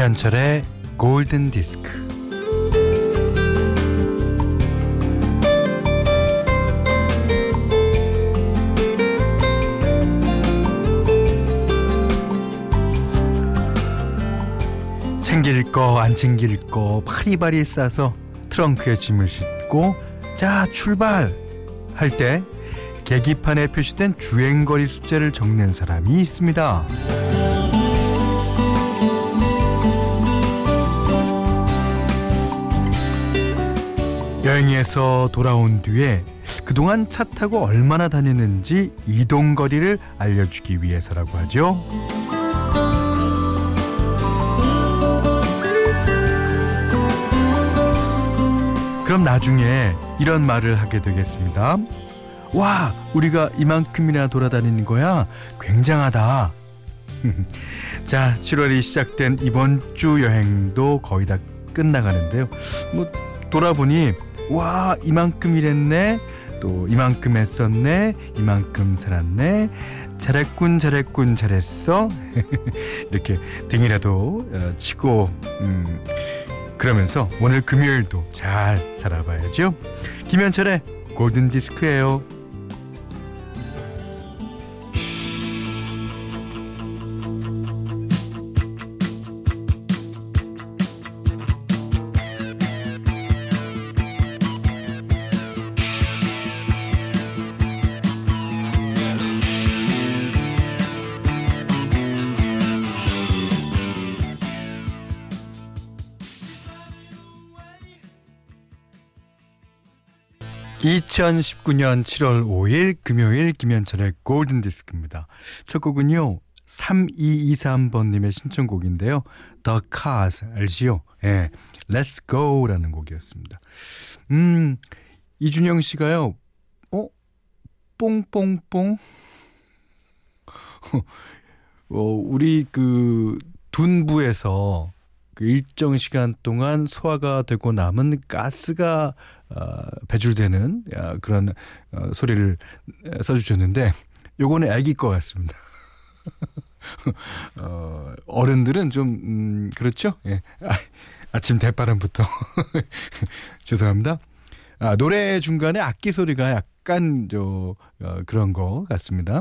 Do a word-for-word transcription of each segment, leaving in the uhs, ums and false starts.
김현철의 골든디스크. 챙길 거 안 챙길 거 바리바리 싸서 트렁크에 짐을 싣고 자 출발 할 때 계기판에 표시된 주행거리 숫자를 적는 사람이 있습니다. 여행에서 돌아온 뒤에 그동안 차 타고 얼마나 다녔는지 이동거리를 알려주기 위해서라고 하죠. 그럼 나중에 이런 말을 하게 되겠습니다. 와, 우리가 이만큼이나 돌아다니는 거야? 굉장하다. 자, 칠월이 시작된 이번 주 여행도 거의 다 끝나가는데요. 뭐 돌아보니 와, 이만큼 일했네, 또 이만큼 했었네, 이만큼 살았네, 잘했군 잘했군 잘했어. 이렇게 등이라도 치고 음, 그러면서 오늘 금요일도 잘 살아봐야죠. 김현철의 골든디스크예요. 이천십구 년 칠월 오일 금요일 김현철의 골든디스크입니다. 첫 곡은요, 삼이이삼 번님의 신청곡인데요, The Cars 알지요? 예, Let's Go라는 곡이었습니다. 음, 이준영 씨가요, 어? 뽕뽕뽕? 어, 우리 그 둔부에서 그 일정 시간 동안 소화가 되고 남은 가스가 어, 배출되는 야, 그런 어, 소리를 써주셨는데 요거는 아기 것 같습니다. 어, 어른들은 좀 음, 그렇죠? 예. 아, 아침 대바람부터 죄송합니다. 아, 노래 중간에 악기 소리가 약간 저, 어, 그런 것 같습니다.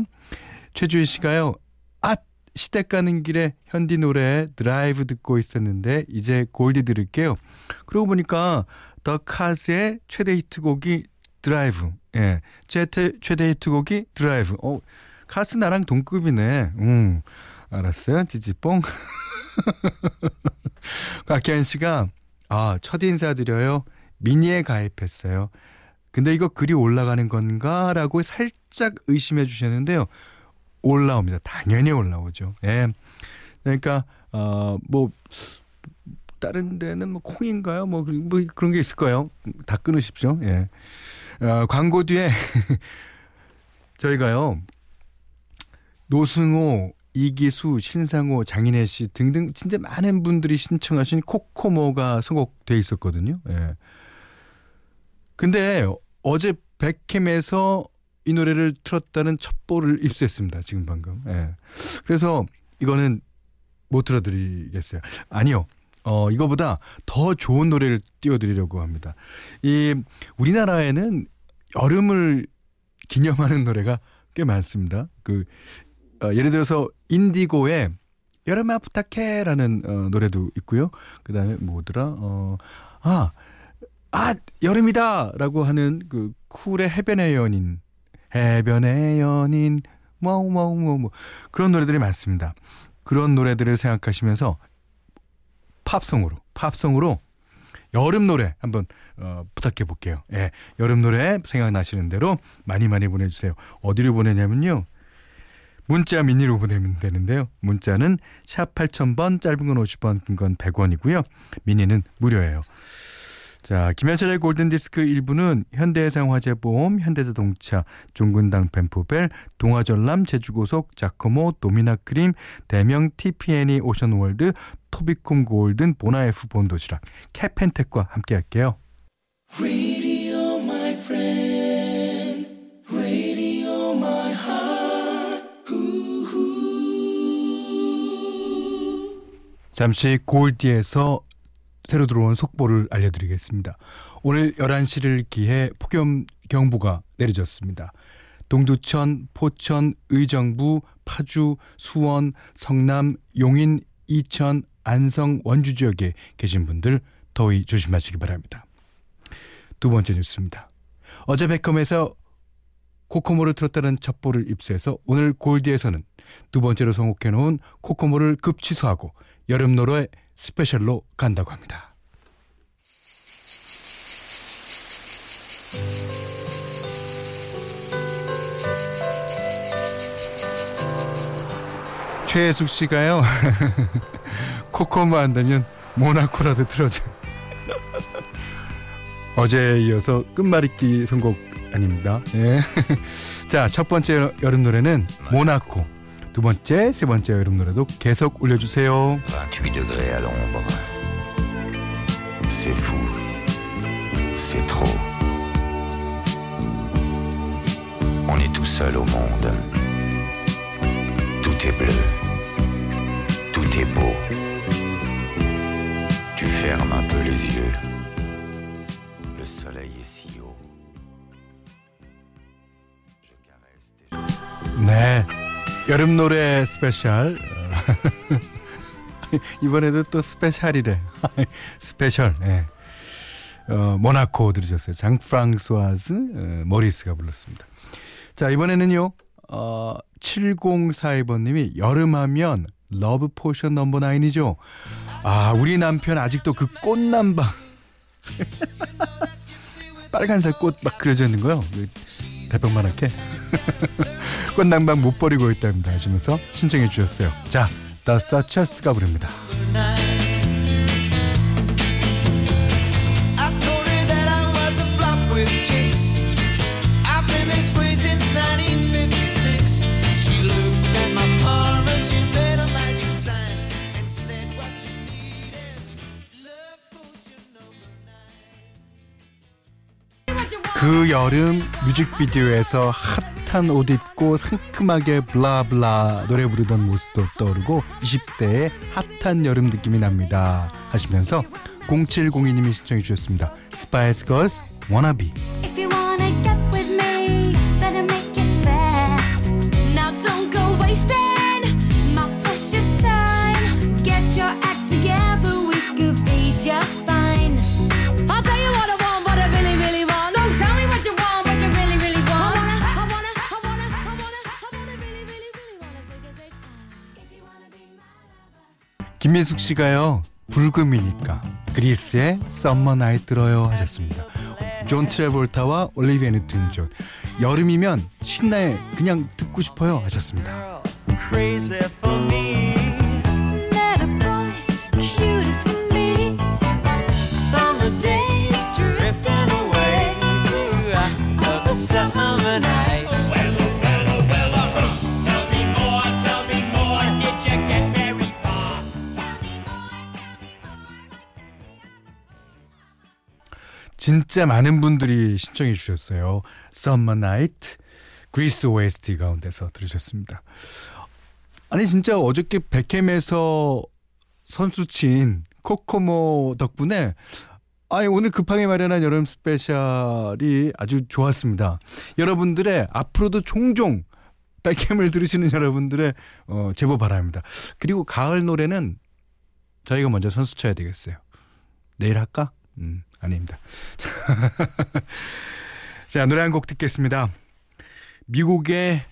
최주희 씨가요, 아! 시댁 가는 길에 현디 노래 드라이브 듣고 있었는데 이제 골디 들을게요. 그러고 보니까 더 카즈의 최대 히트곡이 드라이브. 예, 제 최대 히트곡이 드라이브. 어, 카즈 나랑 동급이네. 음, 알았어요. 찌찌뽕. 곽기현 씨가 아, 첫 인사 드려요. 미니에 가입했어요. 근데 이거 글이 올라가는 건가라고 살짝 의심해 주셨는데요. 올라옵니다. 당연히 올라오죠. 예. 그러니까 어, 뭐 다른 데는 뭐 콩인가요? 뭐, 뭐 그런 게 있을 거예요. 다 끊으십시오. 예. 어, 광고 뒤에 저희가요, 노승호, 이기수, 신상호, 장인혜 씨 등등 진짜 많은 분들이 신청하신 코코모가 선곡돼 있었거든요. 예. 근데 어제 백캠에서 이 노래를 틀었다는 첩보를 입수했습니다. 지금 방금. 예. 그래서 이거는 못 틀어드리겠어요. 아니요. 어, 이거보다 더 좋은 노래를 띄워드리려고 합니다. 이 우리나라에는 여름을 기념하는 노래가 꽤 많습니다. 그 어, 예를 들어서 인디고의 여름아 부탁해라는 어, 노래도 있고요. 그 다음에 뭐더라? 어, 아, 아 여름이다라고 하는 그 쿨의 해변의 여인. 해변의 연인 뭐뭐뭐뭐 그런 노래들이 많습니다. 그런 노래들을 생각하시면서 팝송으로 팝송으로 여름 노래 한번 어, 부탁해 볼게요. 예, 여름 노래 생각나시는 대로 많이 많이 보내주세요. 어디로 보내냐면요, 문자 미니로 보내면 되는데요. 문자는 샵 팔천 번, 짧은 건 오십 원, 긴 건 백 원이고요. 미니는 무료예요. 자, 김현철의 골든디스크 일부는 현대해상화재보험, 현대자동차, 종근당 벤포벨, 동아전람, 제주고속, 자코모, 도미나크림, 대명 티피엔이 오션월드, 토비콤 골든, 보나에프 본도시락, 캐펜텍과 함께할게요. Radio my friend, radio my heart. 잠시 골디에서 새로 들어온 속보를 알려드리겠습니다. 오늘 열한 시를 기해 폭염경보가 내려졌습니다. 동두천, 포천, 의정부, 파주, 수원, 성남, 용인, 이천, 안성, 원주 지역에 계신 분들 더위 조심하시기 바랍니다. 두 번째 뉴스입니다. 어제 백컴에서 코코모를 틀었다는 첩보를 입수해서 오늘 골디에서는 두 번째로 선곡해놓은 코코모를 급 취소하고 여름 노래 스페셜로 간다고 합니다. 최혜숙 씨가요 코코모 한다면 모나코라도 틀어줘요. 어제에 이어서 끝말잇기 선곡 아닙니다. 예. 자, 첫 번째 여름 노래는 모나코, 두 번째, 세 번째 여름 노래도 계속 올려주세요. 이십팔 도그레 à l'ombre. C'est fou. C'est trop. On est tout seul au monde. Tout est bleu. Tout est beau. Tu fermes un peu les yeux. Le soleil est si haut. Je caresse tes 네. 여름 노래 스페셜. 이번에도 또 스페셜이래. 스페셜. 네. 어, 모나코 들으셨어요. 장프랑스와즈 모리스가 불렀습니다. 자, 이번에는요. 어, 칠공사이 번님이 여름하면 러브 포션 넘버 나인이죠. 아, 우리 남편 아직도 그 꽃남방. 빨간색 꽃 막 그려져 있는 거요. 대평만하게. 꽃낭방 못 버리고 있답니다 하시면서 신청해 주셨어요. 자, The Searchers가 부릅니다. 그 여름 뮤직비디오에서 핫한 옷 입고 상큼하게 블라블라 노래 부르던 모습도 떠오르고 이십 대의 핫한 여름 느낌이 납니다 하시면서 공칠공이 님이 신청해 주셨습니다. Spice Girls Wanna Be. 김민숙 씨가요, 불금이니까 그리스의 썸머 나이 들어요 하셨습니다. 존 트래볼타와 올리비아 뉴튼 존, 여름이면 신나게 그냥 듣고 싶어요 하셨습니다. 진짜 많은 분들이 신청해 주셨어요. Summer Night, Greece 오에스티 가운데서 들으셨습니다. 아니 진짜 어저께 백햄에서 선수친 코코모 덕분에 아니 오늘 급하게 마련한 여름 스페셜이 아주 좋았습니다. 여러분들의 앞으로도 종종 백햄을 들으시는 여러분들의 어, 제보 바랍니다. 그리고 가을 노래는 저희가 먼저 선수 쳐야 되겠어요. 내일 할까? 음, 아닙니다. 자, 노래 한 곡 듣겠습니다. 미국의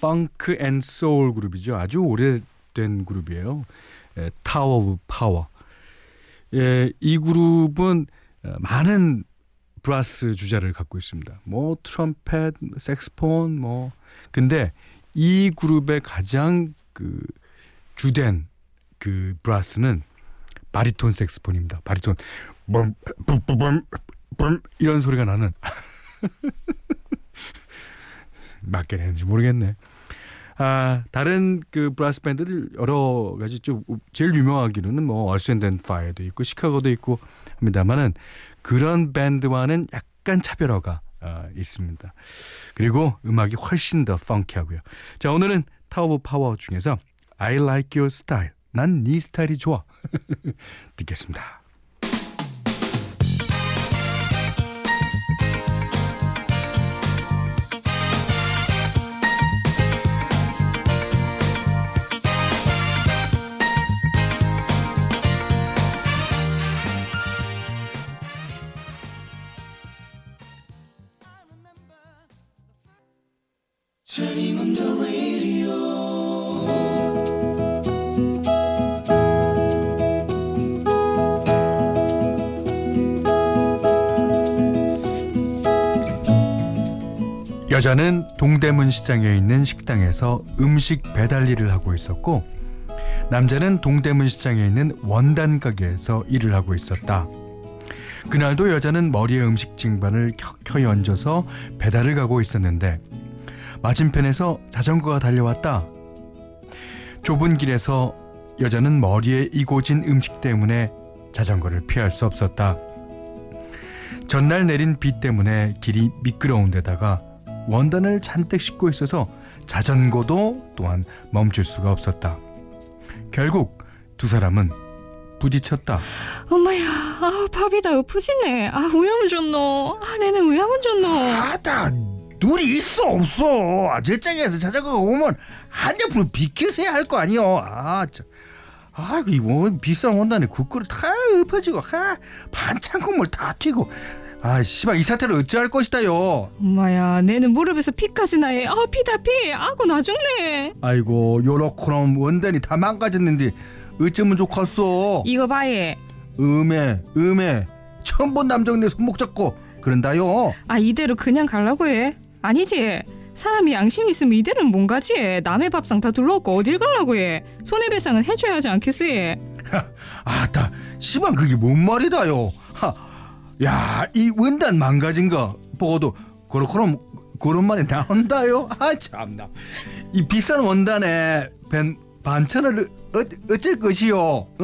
펑크 앤 소울 그룹이죠. 아주 오래된 그룹이에요. 예, 타워 오브 파워. 예, 이 그룹은 많은 브라스 주자를 갖고 있습니다. 뭐 트럼펫, 색스폰 뭐. 근데 이 그룹의 가장 그 주된 그 브라스는 바리톤 색스폰입니다. 바리톤 붐, 붐, 붐, 붐, 붐, 이런 소리가 나는 맞게 했는지 모르겠네. 아, 다른 그 브라스 밴드들 여러 가지 좀 제일 유명하기로는 뭐 얼스 앤 덴파이어도 있고 시카고도 있고 합니다만은 그런 밴드와는 약간 차별화가 아, 있습니다. 그리고 음악이 훨씬 더 펑키하고요. 자, 오늘은 타워 오브 파워 중에서 I Like Your Style 난 네 스타일이 좋아. 듣겠습니다. 여자는 동대문 시장에 있는 식당에서 음식 배달 일을 하고 있었고, 남자는 동대문 시장에 있는 원단 가게에서 일을 하고 있었다. 그날도 여자는 머리에 음식 쟁반을 켜켜이 얹어서 배달을 가고 있었는데 맞은편에서 자전거가 달려왔다. 좁은 길에서 여자는 머리에 이고진 음식 때문에 자전거를 피할 수 없었다. 전날 내린 비 때문에 길이 미끄러운 데다가 원단을 잔뜩 싣고 있어서 자전거도 또한 멈출 수가 없었다. 결국 두 사람은 부딪혔다. 엄마야, 아, 밥이다 부딪네. 아, 왜하면 좋노? 아, 내는 왜하면 좋노? 아, 나 둘이 있어 없어. 아, 제장에서 자전거가 오면 한옆으로 비켜서야 할 거 아니여. 아, 저, 아, 이 비싼 원단에 국그릇 다 엎어지고, 아, 반찬 국물 다 튀고. 아, 씨발, 이 사태를 어찌할 것이다요. 엄마야, 내는 무릎에서 피까지 나해. 아, 피다 피. 아고 나 죽네. 아이고, 요렇게럼 원단이 다 망가졌는데 어쩌면 좋겠어. 이거 봐예. 음에 음에 처음 본 남정네 손목 잡고 그런다요. 아, 이대로 그냥 가려고 해? 아니지. 사람이 양심이 있으면 이대로는 뭔가지. 남의 밥상 다 둘러갖고 어딜 가려고 해. 손해배상은 해줘야 하지 않겠어요. 아따, 씨발, 그게 뭔 말이다요. 하. 야, 이 원단 망가진 거 보고도 그렇그럼 그런 말이 나온다요. 아, 참나. 이 비싼 원단에 밴 반찬을 어, 어쩔 것이요. 어,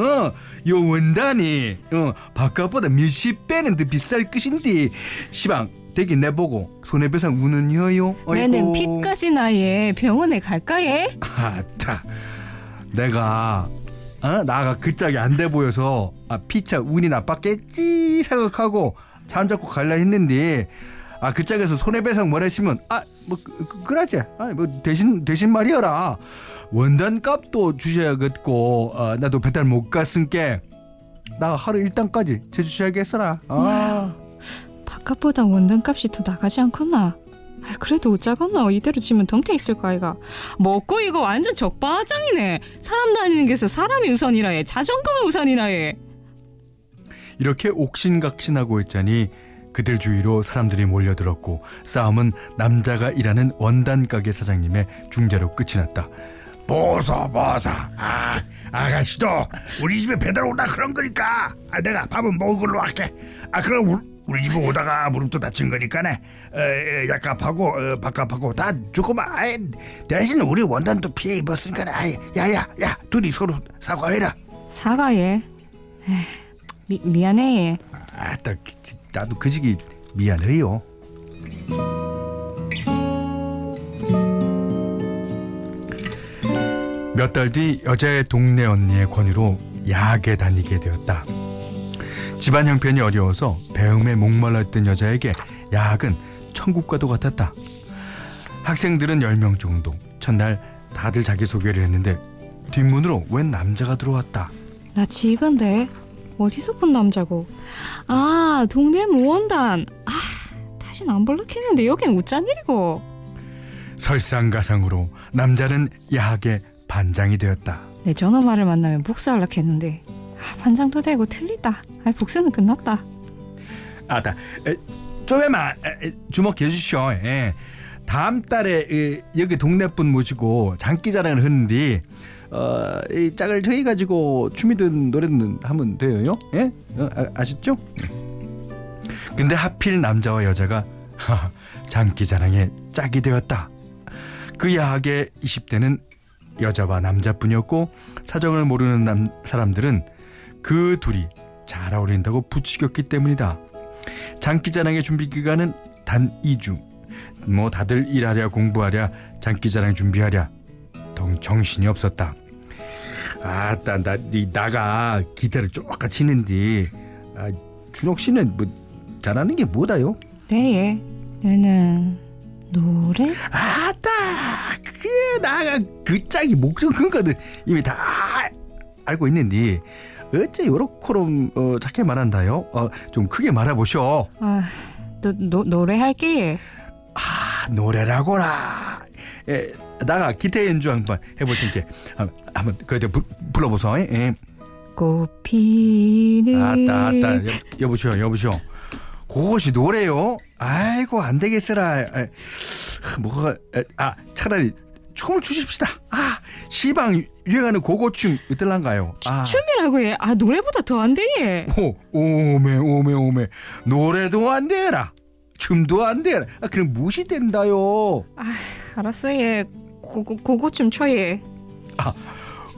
요 원단이 어, 바깥보다 몇십 배는 더 비쌀 것인데 시방 되게 내보고 손해배상 우는 여요. 내는 피까지 나예. 병원에 갈까예? 아따, 내가. 어? 나가 그 짝이 안 돼 보여서 아, 피차 운이 나빴겠지 생각하고 잠 잡고 갈라 했는데, 아, 그 짝에서 손해배상 뭐랬으면 아, 뭐 그러지. 아, 뭐 대신 대신 말이여라. 원단값도 주셔야겠고, 어, 나도 배달 못 갔으니까 나 하루 일당까지 제주셔야겠어라. 아, 바깥보다 원단값이 더 나가지 않겠나? 그래도 어쩌겠노. 이대로 지면 덩태 있을까 아이가. 먹고 이거 완전 적반하장이네. 사람 다니는 게서 사람이 우선이라 해. 자전거가 우선이라 해. 이렇게 옥신각신하고 있자니 그들 주위로 사람들이 몰려들었고, 싸움은 남자가 일하는 원단 가게 사장님의 중재로 끝이 났다. 보소 보소, 아, 아가씨도 우리 집에 배달 오다 그런 거니까, 아, 내가 밥은 먹으러 갈게. 아, 그럼 우리 우리 집에 오다가 무릎도 다친 거니까네. 어, 약값하고 어, 밥값하고 다 주고 마. 아이, 대신 우리 원단도 피해 입었으니까. 아이, 야야, 야, 둘이 서로 사과해라. 사과해? 에이, 미, 미안해. 아, 나, 나도 그 시기 미안해요. 몇 달 뒤 여자의 동네 언니의 권유로 야학에 다니게 되었다. 집안 형편이 어려워서 배움에 목말랐던 여자에게 야학은 천국과도 같았다. 학생들은 열 명 정도. 첫날 다들 자기소개를 했는데 뒷문으로 웬 남자가 들어왔다. 나 지근데. 어디서 본 남자고? 아, 동네 무원단. 아, 다신 안 볼락했는데 여긴 웃잔 일이고. 설상가상으로 남자는 야학의 반장이 되었다. 내 저놈아를 만나면 복수할락 했는데, 아, 반장도 되고 틀리다. 아, 복수는 끝났다. 아따, 좀만 주목해 주시오. 에, 다음 달에 에, 여기 동네분 모시고 장기자랑을 하는데, 어, 이 짝을 저희 가지고 춤이든 노래든 하면 돼요. 예? 어, 아, 아셨죠? 근데 하필 남자와 여자가 장기자랑의 짝이 되었다. 그 야학의 이십 대는 여자와 남자뿐이었고, 사정을 모르는 남, 사람들은 그 둘이 잘 어울린다고 부추겼기 때문이다. 장기자랑의 준비 기간은 단 이 주. 뭐 다들 일하랴 공부하랴 장기자랑 준비하랴 덩 정신이 없었다. 아따 나, 나가 기타를 쪼까 치는데 아, 준옥씨는 뭐 잘하는 게 뭐다요? 네, 예. 얘는 노래? 아따 그 나가 그 짝이 목적 그거는 이미 다 알고 있는데 어째 요렇게럼 어, 작게 말한다요? 어, 좀 크게 말해보쇼. 아, 너, 너, 노래할게. 아 노래라고라. 예, 나가 기타 연주 한번 해볼텐게 한번, 한번 그때 불러보소. 예. 꽃 피는 아따 아따 여보쇼 여보쇼 그것이 노래요? 아이고 안되겠어라. 뭐가 아 차라리 춤을 추십시다. 아 시방 유행하는 고고춤 어떨란가요? 아. 춤이라고 해? 아 노래보다 더 안되게. 오 오메 오메 오메 노래도 안되라 춤도 안되라. 아, 그럼 무시 된다요. 아 알았어 예. 고, 고, 고고춤 춰 예. 아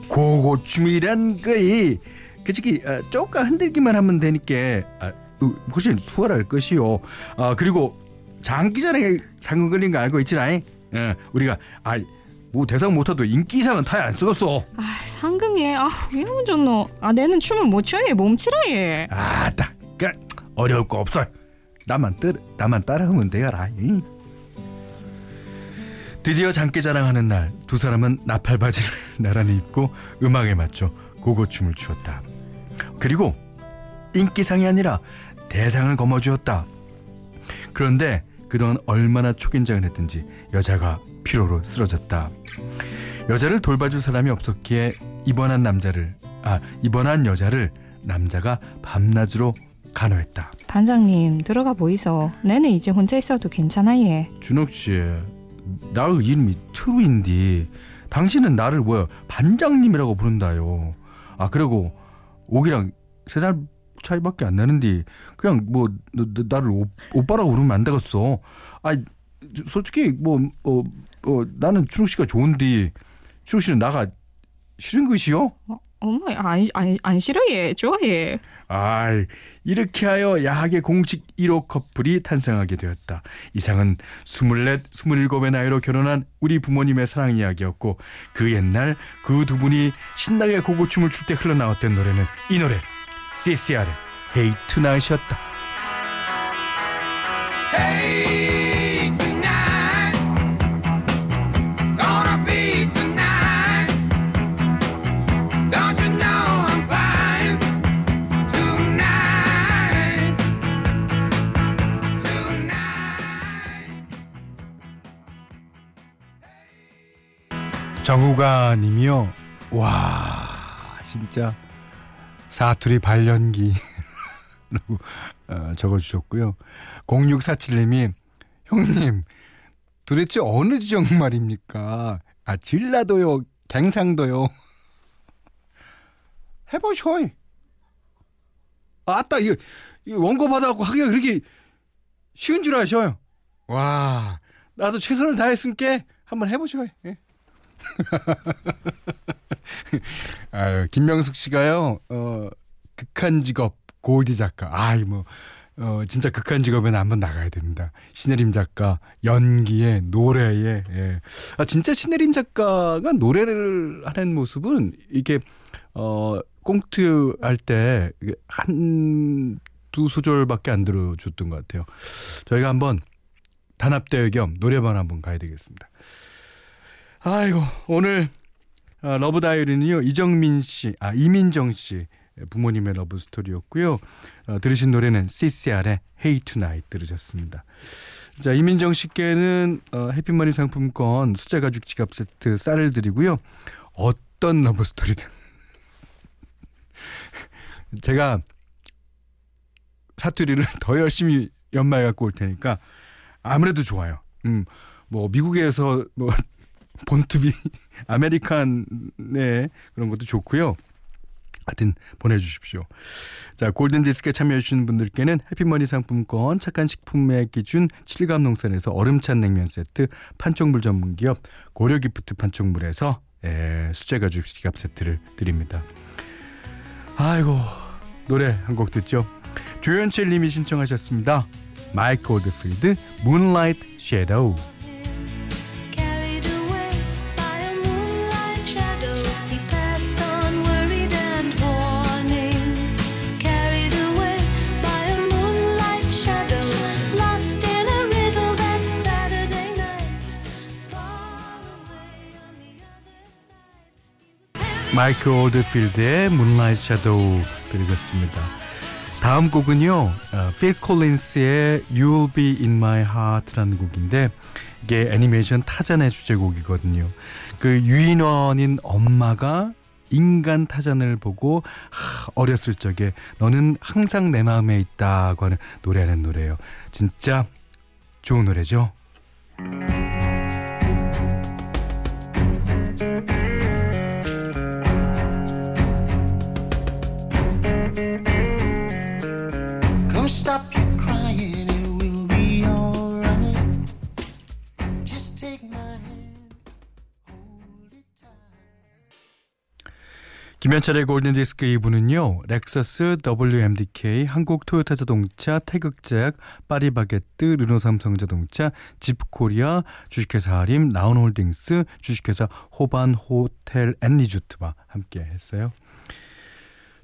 고고춤이란 거이 그치기 아, 쪼까 흔들기만 하면 되니까 아, 훨씬 수월할 것이요. 아 그리고 장기전에 상금 걸린 거 알고 있지라잉? 예, 우리가 아, 뭐 대상 못해도 인기 이상은 타야 안 쓰겄어. 아 상금 예. 아 왜 혼졌노. 아 내는 춤을 못 춰 예. 몸치라 예. 아따 그래 어려울 거 없어. 나만, 따라, 나만 따라하면 되어라. 응? 드디어 장기자랑하는 날 두 사람은 나팔바지를 나란히 입고 음악에 맞춰 고고춤을 추었다. 그리고 인기상이 아니라 대상을 거머쥐었다. 그런데 그동안 얼마나 초긴장을 했든지 여자가 피로로 쓰러졌다. 여자를 돌봐줄 사람이 없었기에 입원한 남자를 아 입원한 여자를 남자가 밤낮으로 간호했다. 반장님 들어가 보이소. 내는 이제 혼자 있어도 괜찮아 예. 준옥씨 나의 이름이 트루인데 당신은 나를 뭐야 반장님이라고 부른다요. 아 그리고 옥이랑 세 살 차이밖에 안 나는데 그냥 뭐 너, 너, 나를 오, 오빠라고 부르면 안 되겠어. 아 솔직히 뭐 어, 어, 나는 준옥씨가 좋은데 준옥씨는 나가 싫은 것이요? 어, 어머 안, 안, 안 싫어 예. 좋아 예. 아이, 이렇게 하여 야학의 공식 일 호 커플이 탄생하게 되었다. 이상은 스물네, 스물일곱의 나이로 결혼한 우리 부모님의 사랑 이야기였고 그 옛날 그 두 분이 신나게 고고춤을 출 때 흘러나왔던 노래는 이 노래 씨씨알의 Hey Tonight이었다. Hey! 정우가님이요. 와 진짜 사투리 발연기 라고 어, 적어주셨고요. 공육사칠님이 형님 도대체 어느 지역 말입니까? 아 진라도요 갱상도요. 해보쇼이. 아따 이거, 이거 원고 받아갖고 하기가 그렇게 쉬운 줄 아셔요. 와 나도 최선을 다했으니까 한번 해보쇼이. 예. 아유, 김명숙 씨가요, 어, 극한 직업, 골디 작가. 아이, 뭐, 어, 진짜 극한 직업에는 한번 나가야 됩니다. 신혜림 작가, 연기에, 노래에, 예. 아, 진짜 신혜림 작가가 노래를 하는 모습은, 이게, 어, 꽁트 할 때, 한, 두 소절밖에 안 들어줬던 것 같아요. 저희가 한번 단합대회 겸 노래방 한번 가야 되겠습니다. 아이고 오늘 아, 러브 다이어리는요 이정민 씨, 아 이민정 씨 부모님의 러브 스토리였고요. 어, 들으신 노래는 씨씨알의 Hey Tonight 들으셨습니다. 자 이민정 씨께는 어, 해피머니 상품권 수제 가죽 지갑 세트 쌀을 드리고요. 어떤 러브 스토리든 제가 사투리를 더 열심히 연마해 갖고 올 테니까 아무래도 좋아요. 음 뭐 미국에서 뭐 본투비 아메리칸의 그런 것도 좋고요. 하여튼 보내주십시오. 자 골든디스크에 참여해주시는 분들께는 해피머니 상품권, 착한 식품의 기준 칠감 농산에서 얼음찬 냉면 세트, 판촉물 전문기업 고려기프트 판촉물에서 예, 수제가죽 지갑 세트를 드립니다. 아이고 노래 한 곡 듣죠. 조현철 님이 신청하셨습니다. 마이크 올드필드 Moonlight Shadow. One 마이크 올드필드의 Moonlight Shadow 들으셨습니다. 다음 곡은요, 필 콜린스의 You'll Be In My Heart라는 곡인데, 이게 애니메이션 타잔의 주제곡이거든요. 그 유인원인 엄마가 인간 타잔을 보고 하, 어렸을 적에 너는 항상 내 마음에 있다고 하는 노래하는 노래예요. 진짜 좋은 노래죠. 김현철의 골든디스크 이 부는요. 렉서스, 더블유엠디케이, 한국토요타자동차, 태극제약, 파리바게뜨, 르노삼성자동차, 집코리아, 주식회사 하림, 라온홀딩스, 주식회사 호반호텔앤리조트와 함께 했어요.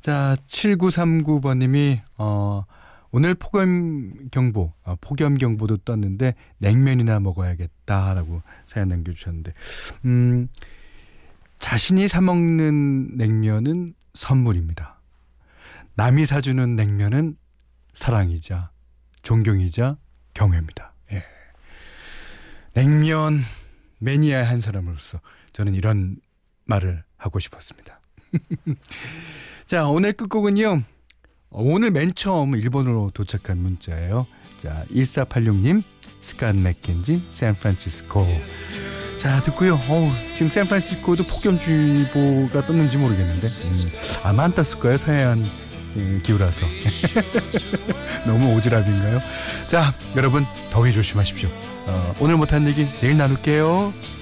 자, 칠구삼구 번님이 어, 오늘 폭염경보, 어, 폭염경보도 떴는데 냉면이나 먹어야겠다라고 사연 남겨주셨는데, 음... 자신이 사 먹는 냉면은 선물입니다. 남이 사주는 냉면은 사랑이자 존경이자 경외입니다. 예. 냉면 매니아의 한 사람으로서 저는 이런 말을 하고 싶었습니다. 자, 오늘 끝곡은요. 오늘 맨 처음 일본으로 도착한 문자예요. 자, 일사팔육 님, 스칸 맥킨지, 샌프란시스코. 자, 듣고요. 어우, 지금 샌프란시스코도 폭염주의보가 떴는지 모르겠는데 음, 아마 안 떴을까요? 서해안 음, 기후라서. 너무 오지랖인가요? 자, 여러분 더위 조심하십시오. 어, 오늘 못한 얘기 내일 나눌게요.